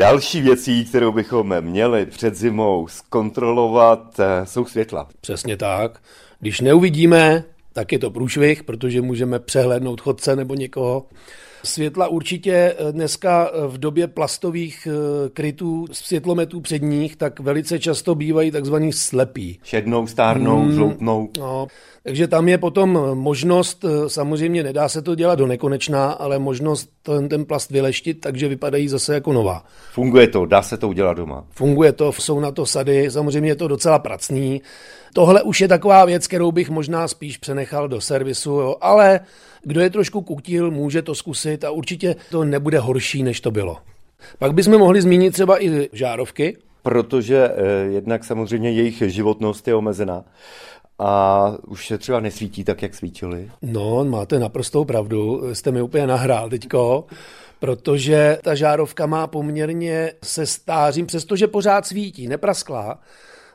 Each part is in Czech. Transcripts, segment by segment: Další věcí, kterou bychom měli před zimou zkontrolovat, jsou světla. Přesně tak. Když neuvidíme, tak je to průšvih, protože můžeme přehlédnout chodce nebo někoho. Světla určitě dneska v době plastových krytů světlometů předních, tak velice často bývají takzvaný slepí. Šednou, stárnou, žloutnou. No, takže tam je potom možnost, samozřejmě nedá se to dělat do nekonečna, ale možnost ten plast vyleštit, takže vypadají zase jako nová. Funguje to, dá se to udělat doma? Funguje to, jsou na to sady, samozřejmě je to docela pracný. Tohle už je taková věc, kterou bych možná spíš přenechal do servisu, jo. Ale kdo je trošku kutil, může to zkusit a určitě to nebude horší, než to bylo. Pak bychom mohli zmínit třeba i žárovky. Protože jednak samozřejmě jejich životnost je omezená a už se třeba nesvítí tak, jak svítily. No, máte naprostou pravdu, jste mi úplně nahrál teďko. Protože ta žárovka má poměrně se stářím, přestože pořád svítí, neprasklá,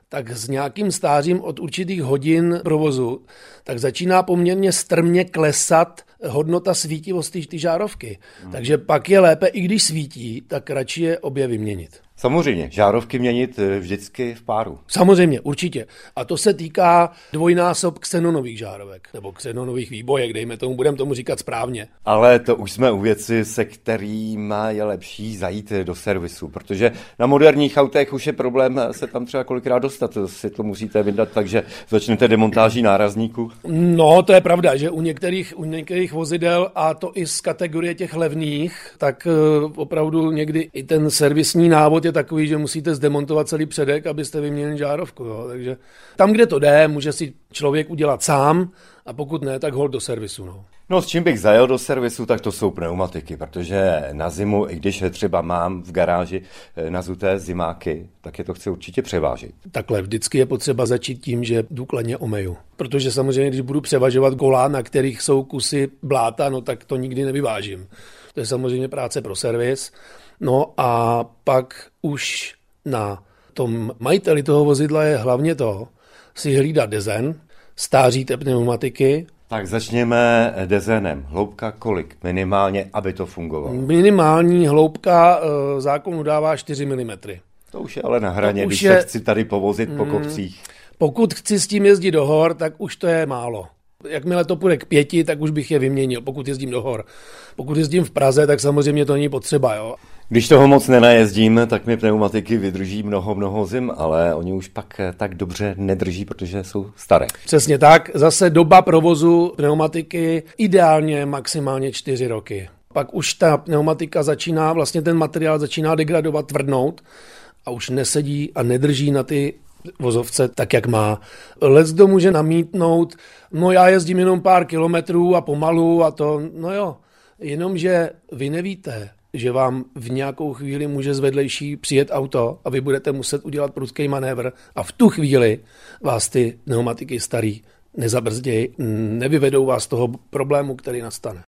tak s nějakým stářím od určitých hodin provozu, tak začíná poměrně strmě klesat hodnota svítivosti ty žárovky. Takže pak je lépe, i když svítí, tak radši je obě vyměnit. Samozřejmě, žárovky měnit vždycky v páru. Samozřejmě, určitě. A to se týká dvojnásob xenonových žárovek, nebo xenonových výbojek, dejme tomu, budeme tomu říkat správně. Ale to už jsme u věci, se kterýma je lepší zajít do servisu, protože na moderních autech už je problém se tam třeba kolikrát dostat, si to musíte vydat, takže začnete demontáží nárazníků. No, to je pravda, že u některých vozidel, a to i z kategorie těch levných, tak opravdu někdy i ten servisní návod je takový, že musíte zdemontovat celý předek, abyste vyměnili žárovku. Jo. Takže tam, kde to jde, může si člověk udělat sám, a pokud ne, tak holt do servisu. No, s čím bych zajel do servisu, tak to jsou pneumatiky, protože na zimu, i když třeba mám v garáži nazuté zimáky, tak je to chci určitě převážit. Takhle, vždycky je potřeba začít tím, že důkladně omeju. Protože samozřejmě, když budu převažovat kola, na kterých jsou kusy bláta, no tak to nikdy nevyvážím. To je samozřejmě práce pro servis. No a pak už na tom majiteli toho vozidla je hlavně to si hlídat dezen, stáří té pneumatiky. Tak začněme dezenem. Hloubka kolik minimálně, aby to fungovalo? Minimální hloubka zákon udává 4 mm. To už je ale na hraně, když se chci tady povozit po kopcích. Pokud chci s tím jezdit do hor, tak už to je málo. Jakmile to půjde k 5, tak už bych je vyměnil, pokud jezdím do hor. Pokud jezdím v Praze, tak samozřejmě to není potřeba, jo. Když toho moc nenajezdím, tak mi pneumatiky vydrží mnoho zim, ale oni už pak tak dobře nedrží, protože jsou staré. Přesně tak, zase doba provozu pneumatiky ideálně maximálně 4 roky. Pak už ta pneumatika začíná, vlastně ten materiál začíná degradovat, tvrdnout a už nesedí a nedrží na ty vozovce tak, jak má. Leckdo může namítnout, no já jezdím jenom pár kilometrů a pomalu a to, no jo, jenomže vy nevíte, že vám v nějakou chvíli může zvedlejší přijet auto a vy budete muset udělat prudký manévr a v tu chvíli vás ty pneumatiky starý nezabrzdějí, nevyvedou vás z toho problému, který nastane.